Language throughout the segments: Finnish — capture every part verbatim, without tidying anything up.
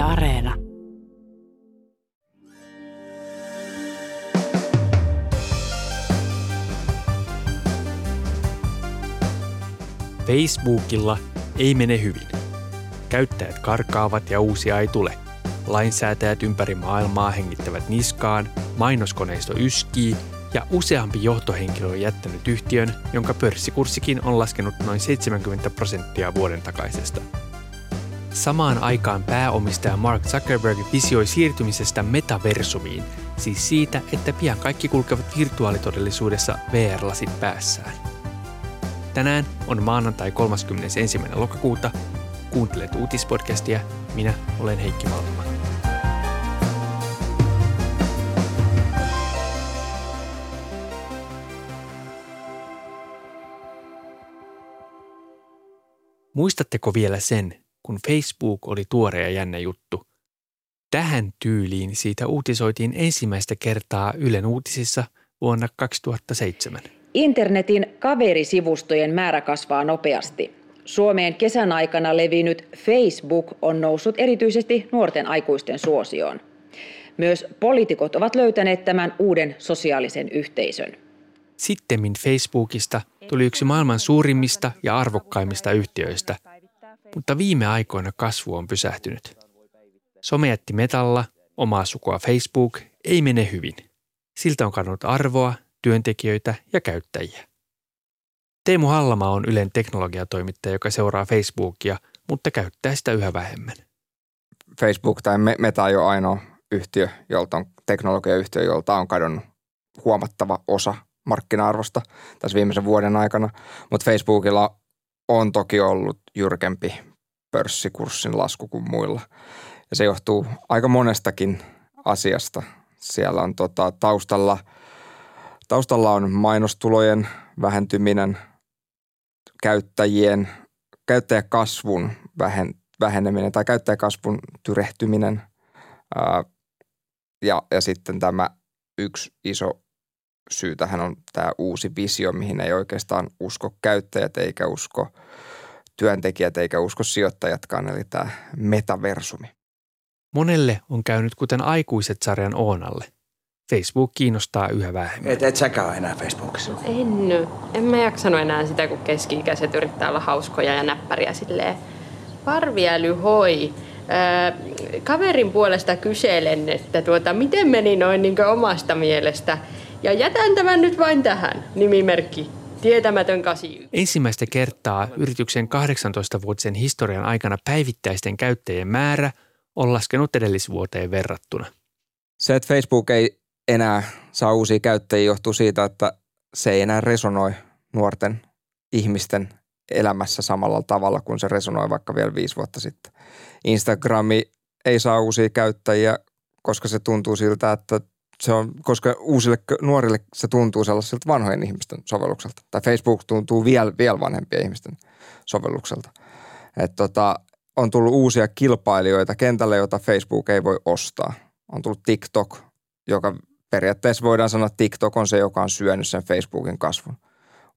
Yle Areena. Facebookilla ei mene hyvin. Käyttäjät karkaavat ja uusia ei tule. Lainsäätäjät ympäri maailmaa hengittävät niskaan, mainoskoneisto yskii ja useampi johtohenkilö on jättänyt yhtiön, jonka pörssikurssikin on laskenut noin seitsemänkymmentä prosenttia vuoden takaisesta. Samaan aikaan pääomistaja Mark Zuckerberg visioi siirtymisestä metaversumiin, siis siitä, että pian kaikki kulkevat virtuaalitodellisuudessa V R-lasit päässään. Tänään on maanantai kolmaskymmenesensimmäinen lokakuuta. Kuuntelet uutispodcastia. Minä olen Heikki Valkama. Muistatteko vielä sen, kun Facebook oli tuore ja jännä juttu? Tähän tyyliin siitä uutisoitiin ensimmäistä kertaa Ylen uutisissa vuonna kaksituhattaseitsemän. Internetin kaverisivustojen määrä kasvaa nopeasti. Suomeen kesän aikana levinnyt Facebook on noussut erityisesti nuorten aikuisten suosioon. Myös poliitikot ovat löytäneet tämän uuden sosiaalisen yhteisön. Sittemmin Facebookista tuli yksi maailman suurimmista ja arvokkaimmista yhtiöistä, mutta viime aikoina kasvu on pysähtynyt. Somejätti Metalla, omaa sukua Facebook, ei mene hyvin. Siltä on kadonnut arvoa, työntekijöitä ja käyttäjiä. Teemu Hallama on Ylen teknologiatoimittaja, joka seuraa Facebookia, mutta käyttää sitä yhä vähemmän. Facebook tai Meta ei ole ainoa yhtiö, jolta on teknologiayhtiö, jolta on kadonnut huomattava osa markkina-arvosta tässä viimeisen vuoden aikana, mutta Facebookilla on toki ollut jyrkempi pörssikurssin lasku kuin muilla. Ja se johtuu aika monestakin asiasta. Siellä on tota, taustalla, taustalla on mainostulojen vähentyminen, käyttäjien, käyttäjäkasvun vähen, väheneminen tai käyttäjäkasvun tyrehtyminen ää, ja, ja sitten tämä yksi iso syy tähän on tämä uusi visio, mihin ei oikeastaan usko käyttäjät eikä usko työntekijät eikä usko sijoittajatkaan, eli tämä metaversumi. Monelle on käynyt kuten aikuiset-sarjan Oonalle. Facebook kiinnostaa yhä vähemmän. Et, et säkään enää Facebookissa. En nyt. En mä jaksanut enää sitä, kun keski-ikäiset yrittää olla hauskoja ja näppäriä silleen. Parviäly hoi. Öö, kaverin puolesta kyselen, että tuota, miten meni noin niin kuin omasta mielestä. Ja jätän tämän nyt vain tähän, nimimerkki Tietämätön kahdeksankymmentäyksi. Ensimmäistä kertaa yrityksen kahdeksantoistavuotisen historian aikana päivittäisten käyttäjien määrä on laskenut edellisvuoteen verrattuna. Se, että Facebook ei enää saa uusia käyttäjiä, johtuu siitä, että se ei enää resonoi nuorten ihmisten elämässä samalla tavalla kuin se resonoi vaikka vielä viisi vuotta sitten. Instagrami ei saa uusia käyttäjiä, koska se tuntuu siltä, että se on, koska uusille nuorille se tuntuu sellaiselta vanhojen ihmisten sovellukselta. Tai Facebook tuntuu vielä, vielä vanhempien ihmisten sovellukselta. Et tota, on tullut uusia kilpailijoita kentälle, joita Facebook ei voi ostaa. On tullut TikTok, joka periaatteessa voidaan sanoa, että TikTok on se, joka on syönyt sen Facebookin kasvun.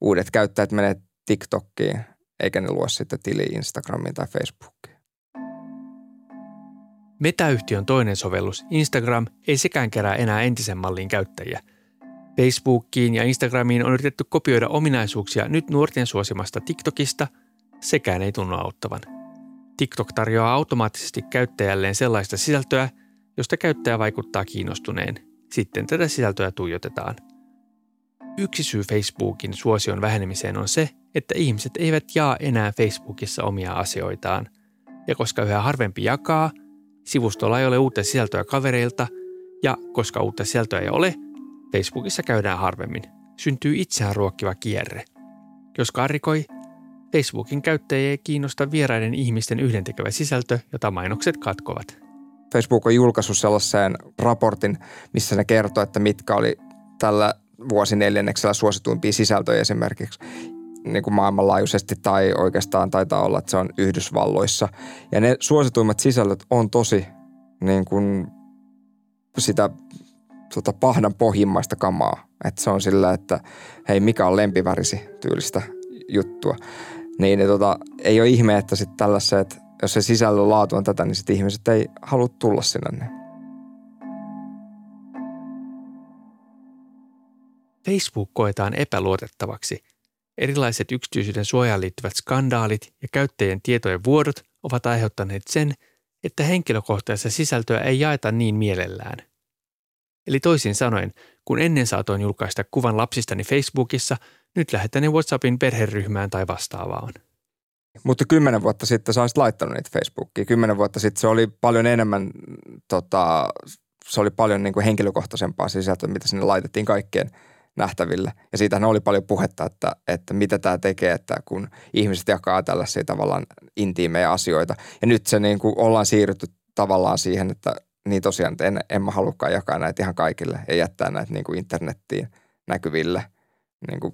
Uudet käyttäjät menee TikTokiin, eikä ne luo sitten tiliä Instagramiin tai Facebookiin. Meta-yhtiön toinen sovellus, Instagram, ei sekään kerää enää entisen mallin käyttäjiä. Facebookiin ja Instagramiin on yritetty kopioida ominaisuuksia nyt nuorten suosimasta TikTokista. Sekään ei tunnu auttavan. TikTok tarjoaa automaattisesti käyttäjälleen sellaista sisältöä, josta käyttäjä vaikuttaa kiinnostuneen. Sitten tätä sisältöä tuijotetaan. Yksi syy Facebookin suosion vähenemiseen on se, että ihmiset eivät jaa enää Facebookissa omia asioitaan. Ja koska yhä harvempi jakaa, sivustolla ei ole uutta sisältöä kavereilta, ja koska uutta sisältöä ei ole, Facebookissa käydään harvemmin. Syntyy itseään ruokkiva kierre. Jos karikoi, Facebookin käyttäjiä ei kiinnosta vieraiden ihmisten yhdentekevä sisältö, jota mainokset katkovat. Facebook on julkaissut sellaisen raportin, missä ne kertoo, että mitkä oli tällä vuosineljänneksellä suosituimpia sisältöjä esimerkiksi. Niin kuin maailmanlaajuisesti tai oikeastaan taitaa olla, että se on Yhdysvalloissa. Ja ne suosituimmat sisällöt on tosi niin kuin sitä tota, pahdan pohjimmaista kamaa. Että se on sillä, että hei, mikä on lempivärisi tyylistä juttua. Niin tota, ei ole ihme, että sitten tällaiset jos se sisällön laatu on tätä, niin sitten ihmiset ei halua tulla sinne. Facebook koetaan epäluotettavaksi. Erilaiset yksityisyyden suojaan liittyvät skandaalit ja käyttäjien tietojen vuodot ovat aiheuttaneet sen, että henkilökohtaista sisältöä ei jaeta niin mielellään. Eli toisin sanoen, kun ennen saatoin julkaista kuvan lapsistani Facebookissa, nyt lähetän ne WhatsAppin perheryhmään tai vastaavaan. Mutta kymmenen vuotta sitten sä olisit laittanut niitä Facebookiin. Kymmenen vuotta sitten se oli paljon enemmän, tota, se oli paljon niin kuin henkilökohtaisempaa sisältöä, mitä sinne laitettiin kaikkeen nähtäville. Ja siitähän oli paljon puhetta, että, että mitä tämä tekee, että kun ihmiset jakaa tällaisia tavallaan intiimejä asioita. Ja nyt se niin kuin ollaan siirrytty tavallaan siihen, että niin tosiaan en, en mä halukaan jakaa näitä ihan kaikille ja jättää näitä niin kuin internettiin näkyville niin kuin,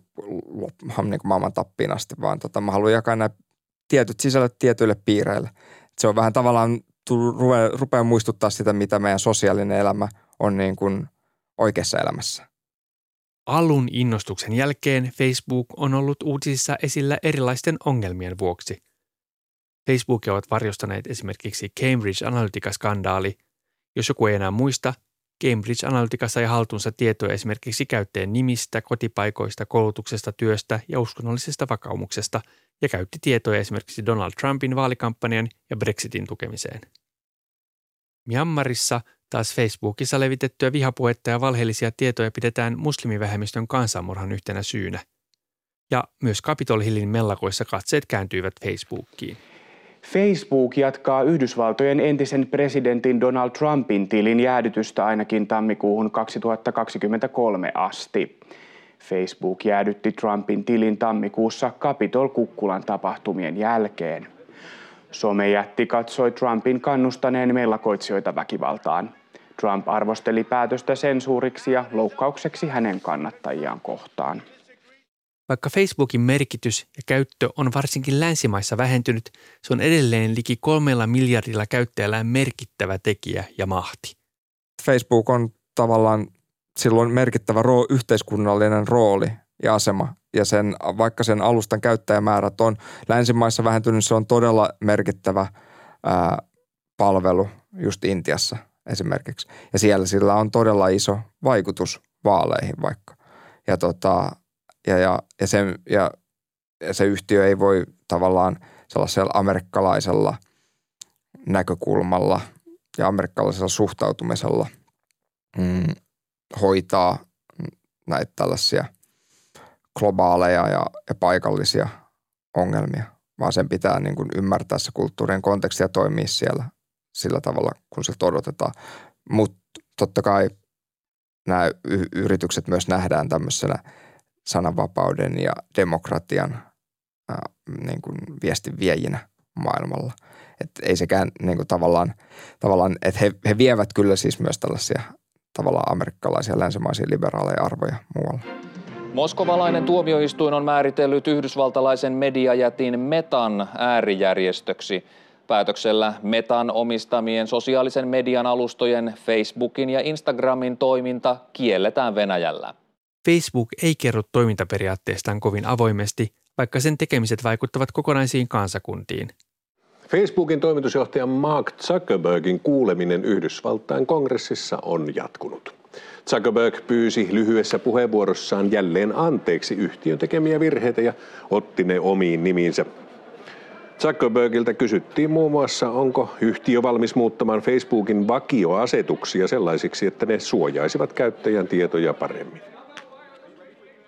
niin kuin maailman tappiin asti, vaan tota, mä haluan jakaa näitä tietyt sisällöt tietyille piireille. Se on vähän tavallaan, rupeaa muistuttaa sitä, mitä meidän sosiaalinen elämä on niin kuin oikeassa elämässä. Alun innostuksen jälkeen Facebook on ollut uutisissa esillä erilaisten ongelmien vuoksi. Facebookia ovat varjostaneet esimerkiksi Cambridge Analytica-skandaali. Jos joku ei enää muista, Cambridge Analytica sai haltuunsa tietoja esimerkiksi käyttäjän nimistä, kotipaikoista, koulutuksesta, työstä ja uskonnollisesta vakaumuksesta ja käytti tietoja esimerkiksi Donald Trumpin vaalikampanjan ja Brexitin tukemiseen. Myanmarissa taas Facebookissa levitettyä vihapuhetta ja valheellisia tietoja pidetään muslimivähemmistön kansanmurhan yhtenä syynä. Ja myös Capitol Hillin mellakoissa katseet kääntyivät Facebookiin. Facebook jatkaa Yhdysvaltojen entisen presidentin Donald Trumpin tilin jäädytystä ainakin tammikuuhun kaksituhattakaksikymmentäkolme asti. Facebook jäädytti Trumpin tilin tammikuussa Capitol-kukkulan tapahtumien jälkeen. Somejätti katsoi Trumpin kannustaneen mellakoitsijoita väkivaltaan. Trump arvosteli päätöstä sensuuriksi ja loukkaukseksi hänen kannattajiaan kohtaan. Vaikka Facebookin merkitys ja käyttö on varsinkin länsimaissa vähentynyt, se on edelleen liki kolmella miljardilla käyttäjällä merkittävä tekijä ja mahti. Facebook on tavallaan silloin merkittävä roo, yhteiskunnallinen rooli ja asema. Ja sen, vaikka sen alustan käyttäjämäärät on länsimaissa vähentynyt, se on todella merkittävä ää, palvelu just Intiassa esimerkiksi. Ja siellä sillä on todella iso vaikutus vaaleihin vaikka. Ja tota... Ja, ja, ja, se, ja, ja se yhtiö ei voi tavallaan sellaisella amerikkalaisella näkökulmalla ja amerikkalaisella suhtautumisella mm, hoitaa näitä tällaisia globaaleja ja, ja paikallisia ongelmia, vaan sen pitää niin kuin ymmärtää se kulttuurien konteksti ja toimia siellä sillä tavalla, kun se odotetaan. Mutta totta kai nämä y- yritykset myös nähdään tämmöisenä sananvapauden ja demokratian äh, niin kuin viestin viejinä maailmalla. Että ei sekään niin kuin tavallaan, tavallaan että he, he vievät kyllä siis myös tällaisia tavallaan amerikkalaisia, länsimaisia liberaaleja arvoja muualla. Moskovalainen tuomioistuin on määritellyt yhdysvaltalaisen mediajätin Metan äärijärjestöksi. Päätöksellä Metan omistamien sosiaalisen median alustojen Facebookin ja Instagramin toiminta kielletään Venäjällä. Facebook ei kerro toimintaperiaatteestaan kovin avoimesti, vaikka sen tekemiset vaikuttavat kokonaisiin kansakuntiin. Facebookin toimitusjohtaja Mark Zuckerbergin kuuleminen Yhdysvaltain kongressissa on jatkunut. Zuckerberg pyysi lyhyessä puheenvuorossaan jälleen anteeksi yhtiön tekemiä virheitä ja otti ne omiin nimiinsä. Zuckerbergiltä kysyttiin muun muassa, onko yhtiö valmis muuttamaan Facebookin vakioasetuksia sellaisiksi, että ne suojaisivat käyttäjän tietoja paremmin.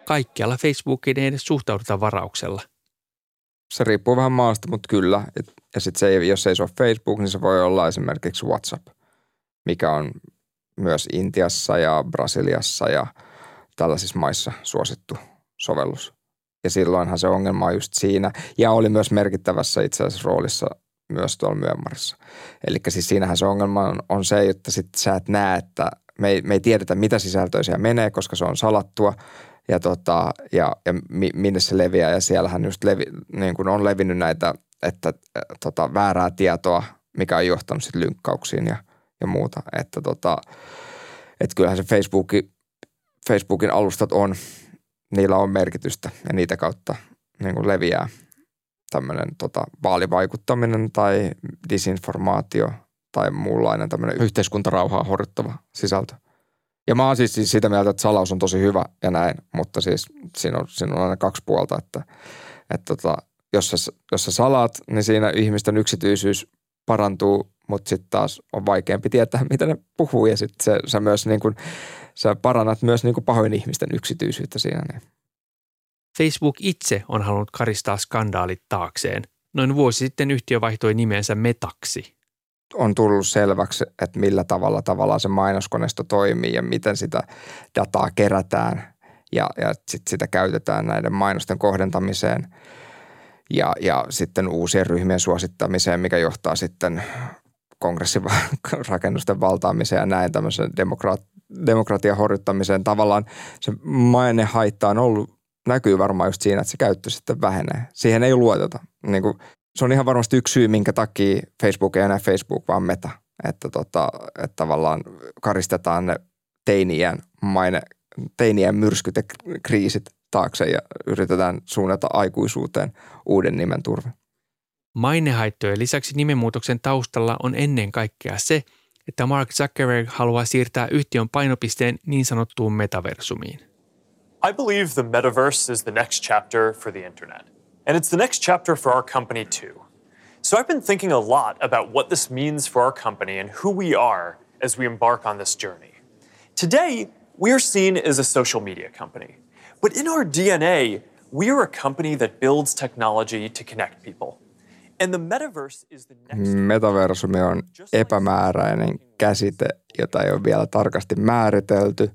Kaikkialla Facebookiin ei edes suhtauduta varauksella. Se riippuu vähän maasta, mutta kyllä. Ja sitten se, jos ei se ole Facebook, niin se voi olla esimerkiksi WhatsApp, mikä on myös Intiassa ja Brasiliassa ja tällaisissa maissa suosittu sovellus. Ja silloinhan se ongelma on just siinä. Ja oli myös merkittävässä itse asiassa roolissa myös tuolla Myanmarissa. Eli siis siinähän se ongelma on, on se, että sit sä et näe, että me ei, me ei tiedetä, mitä sisältöä siellä menee, koska se on salattua. Ja, tota, ja, ja minne se leviää, ja siellähän just levi, niin kuin on levinnyt näitä että, tota, väärää tietoa, mikä on johtanut sitten lynkkauksiin ja, ja muuta. Että tota, et kyllähän se Facebookin, Facebookin alustat on, niillä on merkitystä ja niitä kautta niin kuin leviää tämmöinen tota, vaalivaikuttaminen tai disinformaatio tai muunlainen tämmöinen yhteiskuntarauhaa horjuttava sisältö. Ja mä oon siis, siis sitä mieltä, että salaus on tosi hyvä ja näin, mutta siis siinä on, siinä on aina kaksi puolta, että, että tota, jos, sä, jos sä salaat, niin siinä ihmisten yksityisyys parantuu, mutta sitten taas on vaikeampi tietää, mitä ne puhuu ja sitten sä myös niin kuin, sä parannat myös niin kuin pahoin ihmisten yksityisyyttä siinä. Niin. Facebook itse on halunnut karistaa skandaalit taakseen. Noin vuosi sitten yhtiö vaihtoi nimensä Metaksi. On tullut selväksi, että millä tavalla tavallaan se mainoskoneisto toimii ja miten sitä dataa kerätään ja, ja sit sitä käytetään näiden mainosten kohdentamiseen ja, ja sitten uusien ryhmien suosittamiseen, mikä johtaa sitten kongressin rakennusten valtaamiseen ja näin tämmöisen demokra- demokratian horjuttamiseen. Tavallaan se mainehaitta on ollut, näkyy varmaan just siinä, että se käyttö sitten vähenee. Siihen ei luoteta. Niin kuin, se on ihan varmasti yksi syy, minkä takia Facebook ei enää Facebook, vaan Meta. Että, tota, että tavallaan karistetaan ne teinien, maine, teinien myrskyt ja kriisit taakse ja yritetään suunnata aikuisuuteen uuden nimen turvin. Mainehaittojen lisäksi nimenmuutoksen taustalla on ennen kaikkea se, että Mark Zuckerberg haluaa siirtää yhtiön painopisteen niin sanottuun metaversumiin. I believe the metaverse is the next chapter for the internet. And it's the next chapter for our company too. So I've been thinking a lot about what this means for our company and who we are as we embark on this journey. Today, we are seen as a social media company. But in our D N A, we are a company that builds technology to connect people. And the metaverse is the next... Metaversumi on epämääräinen käsite, jota ei ole vielä tarkasti määritelty.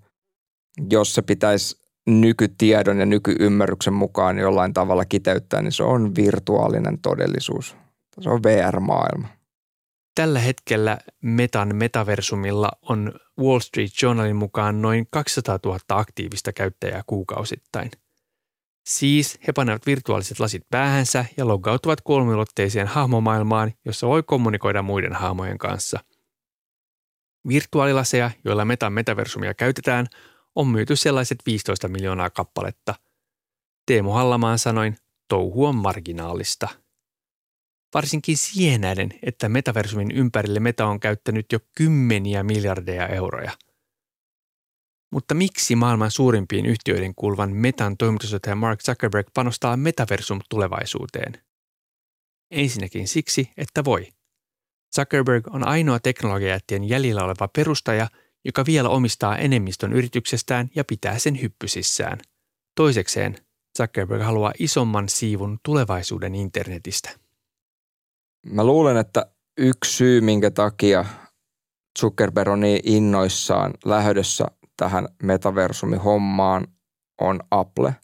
Jos se pitäisi nykytiedon ja nykyymmärryksen mukaan jollain tavalla kiteyttää, niin se on virtuaalinen todellisuus. Se on V R-maailma. Tällä hetkellä Metan metaversumilla on Wall Street Journalin mukaan noin kaksisataatuhatta aktiivista käyttäjää kuukausittain. Siis he panevat virtuaaliset lasit päähänsä ja loggautuvat kolmiulotteiseen hahmomaailmaan, jossa voi kommunikoida muiden hahmojen kanssa. Virtuaalilaseja, joilla Metan metaversumia käytetään, on myyty sellaiset viisitoista miljoonaa kappaletta. Teemu Hallamaan sanoin, touhu on marginaalista. Varsinkin siihen nähden, että metaversumin ympärille Meta on käyttänyt jo kymmeniä miljardeja euroja. Mutta miksi maailman suurimpiin yhtiöiden kuuluvan Metan toimitusjohtaja Mark Zuckerberg panostaa metaversum tulevaisuuteen? Ensinnäkin siksi, että voi. Zuckerberg on ainoa teknologiajättien jäljellä oleva perustaja, joka vielä omistaa enemmistön yrityksestään ja pitää sen hyppysissään. Toisekseen Zuckerberg haluaa isomman siivun tulevaisuuden internetistä. Mä luulen, että yksi syy, minkä takia Zuckerberg on niin innoissaan lähdössä tähän metaversumihommaan, on Apple.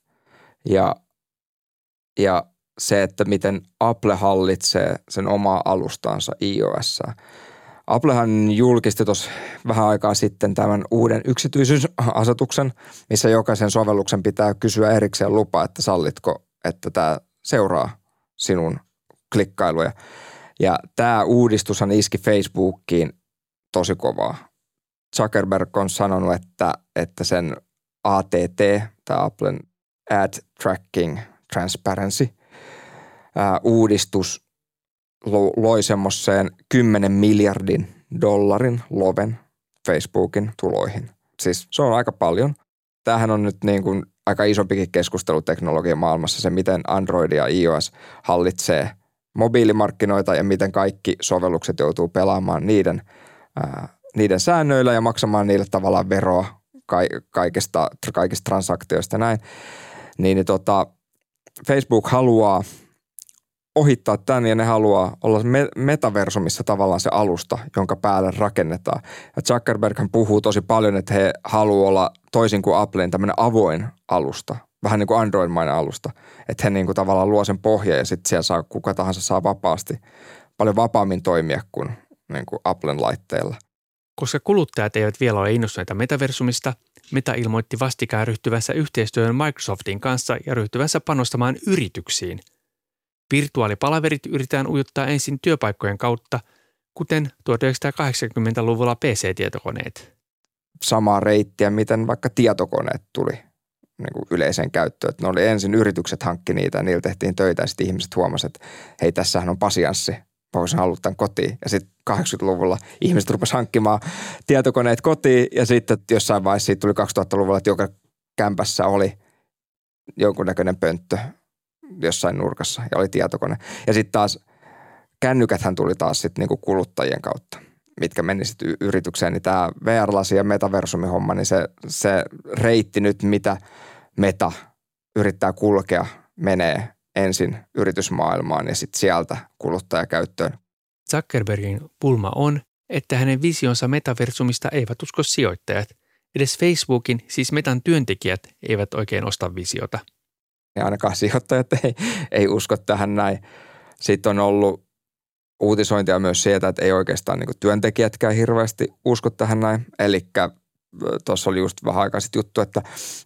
Ja, ja se, että miten Apple hallitsee sen omaa alustansa iOS:ää. Applehan julkisti tuossa vähän aikaa sitten tämän uuden yksityisyysasetuksen, missä jokaisen sovelluksen pitää kysyä erikseen lupa, että sallitko, että tämä seuraa sinun klikkailuja. Ja tämä uudistushan iski Facebookiin tosi kovaa. Zuckerberg on sanonut, että, että sen A T T, tämä Applen Ad Tracking Transparency, ää, uudistus loi semmoiseen kymmenen miljardin dollarin loven Facebookin tuloihin. Siis se on aika paljon. Tämähän on nyt niin kuin aika isompikin keskustelu teknologian maailmassa, se miten Android ja iOS hallitsee mobiilimarkkinoita ja miten kaikki sovellukset joutuu pelaamaan niiden, ää, niiden säännöillä ja maksamaan niille tavallaan veroa kaikista, kaikista transaktioista näin. Niin, niin tota, Facebook haluaa ohittaa tämän ja ne haluaa olla metaversumissa tavallaan se alusta, jonka päälle rakennetaan. Ja Zuckerberghan puhuu tosi paljon, että he haluaa olla toisin kuin Applein tämmöinen avoin alusta, vähän niin kuin Android-mainen alusta. Että he niin kuin tavallaan luo sen pohjan ja sitten siellä saa, kuka tahansa saa vapaasti, paljon vapaammin toimia kuin, niin kuin Applen laitteilla. Koska kuluttajat eivät vielä ole innostuneita metaversumista, Meta ilmoitti vastikään ryhtyvänsä yhteistyöhön Microsoftin kanssa ja ryhtyvänsä panostamaan yrityksiin. Virtuaalipalaverit yritetään ujuttaa ensin työpaikkojen kautta, kuten tuhatyhdeksänsataakahdeksankymmentäluvulla P C-tietokoneet. Samaa reittiä, miten vaikka tietokoneet tuli. niin kuin yleiseen käyttöön. Että ne oli ensin yritykset hankki niitä ja niillä tehtiin töitä ja sitten ihmiset huomasivat, että hei, tässähän on pasianssi. Mä voisin halua tämän kotiin. Ja sitten kahdeksankymmentäluvulla ihmiset rupesivat hankkimaan tietokoneet kotiin ja sitten jossain vaiheessa siitä tuli kaksituhattaluvulla, että joka kämpässä oli jonkunnäköinen pönttö jossain nurkassa ja oli tietokone. Ja sitten taas kännykäthän tuli taas sitten niinku kuluttajien kautta, mitkä meni sitten yritykseen. Niin tämä V R-lasi ja metaversumi-homma, niin se, se reitti nyt, mitä Meta yrittää kulkea, menee ensin yritysmaailmaan ja sitten sieltä kuluttajakäyttöön. Zuckerbergin pulma on, että hänen visionsa metaversumista eivät usko sijoittajat. Edes Facebookin, siis Metan työntekijät, eivät oikein osta visiota. Ja ainakaan sijoittajat ei, ei usko tähän näin. Sitten on ollut uutisointia myös siitä, että ei oikeastaan niin kuin työntekijätkään hirveästi usko tähän näin. Eli tuossa oli just vähän aikaa sitten juttu, että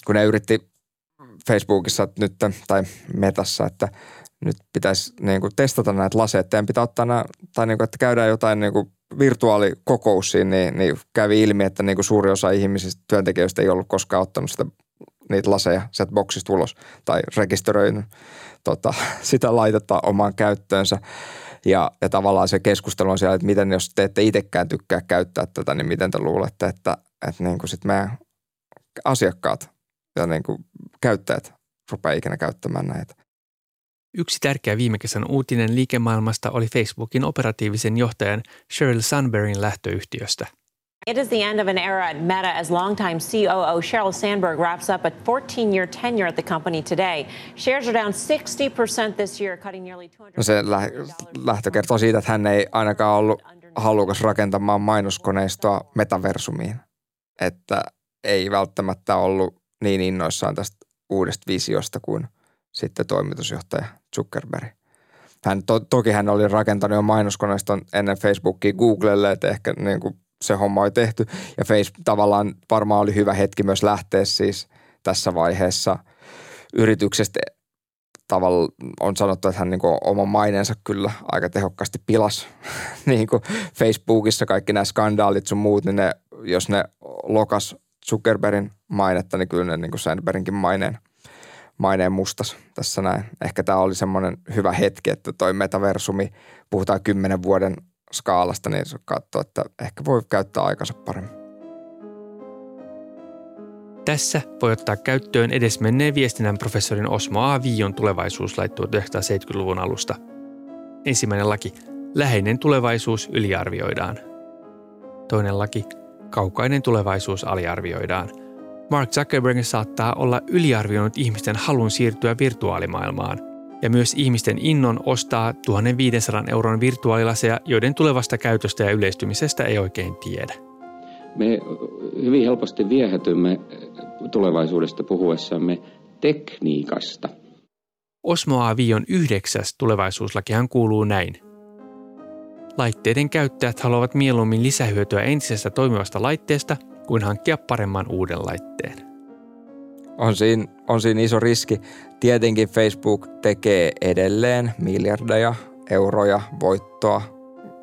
kun ne yritti Facebookissa nyt, tai Metassa, että nyt pitäisi niin kuin testata näitä laseja, että pitää ottaa nämä, tai niin kuin, että käydään jotain niin kuin virtuaalikokoussiin, niin, niin kävi ilmi, että niin kuin suuri osa ihmisistä, työntekijöistä ei ollut koskaan ottanut sitä, niitä laseja sieltä boksista ulos tai rekisteröinyt tota, sitä laitetta omaan käyttöönsä. Ja, ja tavallaan se keskustelu on siellä, että miten jos te ette itsekään tykkää käyttää tätä, niin miten te luulette, että, että niin kuin sit meidän asiakkaat ja niin kuin käyttäjät rupeaa ikinä käyttämään näitä. Yksi tärkeä viime kesän uutinen liikemaailmasta oli Facebookin operatiivisen johtajan Sheryl Sandbergin lähtöyhtiöstä. It is the end of an era at Meta as longtime C O O Sheryl Sandberg wraps up a fourteen-year tenure at the company today. Shares are down sixty percent this year, cutting nearly two hundred dollars. No se lä- lähtö kertoo siitä, että hän ei ainakaan ollut halukas rakentamaan mainoskoneistoa metaversumiin. Että ei välttämättä ollut niin innoissaan tästä uudesta visiosta kuin sitten toimitusjohtaja Zuckerberg. Hän to- toki hän oli rakentanut jo mainoskoneiston ennen Facebookia Googlelle, että ehkä niin kuin se homma oli tehty ja Facebook tavallaan varmaan oli hyvä hetki myös lähteä siis tässä vaiheessa yrityksestä. Tavallaan on sanottu, että hän niin kuin oman maineensa kyllä aika tehokkaasti pilasi. Niin kuin Facebookissa kaikki nämä skandaalit sun muut, niin ne, jos ne lokas Zuckerbergin mainetta, niin kyllä ne niin kuin Sandberginkin maineen, maineen mustas tässä näin. Ehkä tämä oli semmoinen hyvä hetki, että toi metaversumi, puhutaan kymmenen vuoden skaalasta, niin katsoo, että ehkä voi käyttää aikansa paremmin. Tässä voi ottaa käyttöön edesmenneen viestinnän professorin Osmo Aavion tulevaisuuslait tuhatyhdeksänsataaseitsemänkymmentäluvun alusta. Ensimmäinen laki, läheinen tulevaisuus yliarvioidaan. Toinen laki, kaukainen tulevaisuus aliarvioidaan. Mark Zuckerberg saattaa olla yliarvioinut ihmisten halun siirtyä virtuaalimaailmaan ja myös ihmisten innon ostaa tuhatviisisataa euron virtuaalilaseja, joiden tulevasta käytöstä ja yleistymisestä ei oikein tiedä. Me hyvin helposti viehätymme tulevaisuudesta puhuessamme tekniikasta. Osmo Aavion yhdeksäs tulevaisuuslakihan kuuluu näin. Laitteiden käyttäjät haluavat mieluummin lisähyötyä entisestä toimivasta laitteesta kuin hankkia paremman uuden laitteen. On siinä, on siinä iso riski. Tietenkin Facebook tekee edelleen miljardeja, euroja, voittoa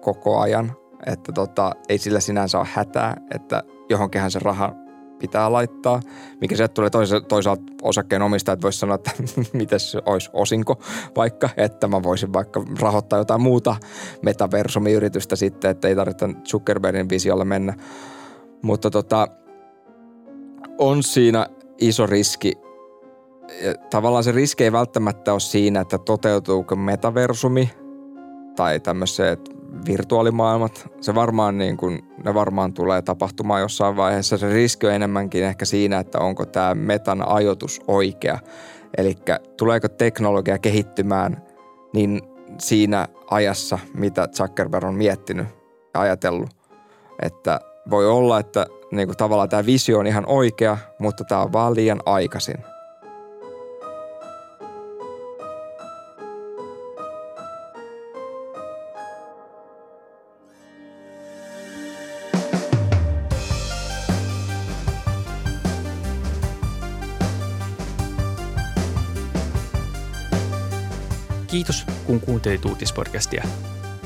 koko ajan. Että tota, ei sillä sinänsä ole hätää, että johonkinhan se raha pitää laittaa. Mikä se tulee toisaalta osakkeenomistajat voisi sanoa, että miten se olisi osinko vaikka, että mä voisin vaikka rahoittaa jotain muuta metaversumiyritystä sitten, että ei tarvitse Zuckerbergin visiolla mennä. Mutta tota, on siinä iso riski. Tavallaan se riski ei välttämättä ole siinä, että toteutuuko metaversumi tai tämmöiset virtuaalimaailmat. Se varmaan niin kuin, ne varmaan tulee tapahtumaan jossain vaiheessa. Se riski on enemmänkin ehkä siinä, että onko tämä metan ajoitus oikea. Eli tuleeko teknologia kehittymään niin siinä ajassa, mitä Zuckerberg on miettinyt ja ajatellut, että voi olla, että niin kuin tavallaan tämä visio on ihan oikea, mutta tämä on vaan liian aikaisin. Kiitos, kun kuuntelit uutispodcastia.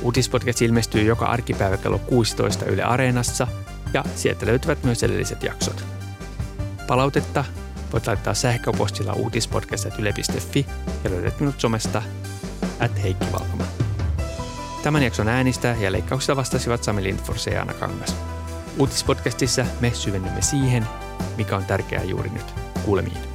Uutispodcast ilmestyy joka arkipäivä kello kuusitoista Yle Areenassa ja sieltä löytyvät myös edelliset jaksot. Palautetta Voit laittaa sähköpostilla uutispodcast at yle piste fi ja löydät minut somesta at Heikki Valkama. Tämän jakson äänistä ja leikkauksista vastasivat Sami Lindfors ja Jaana Kangas. Uutispodcastissa me syvennymme siihen, mikä on tärkeää juuri nyt. Kuulemiin.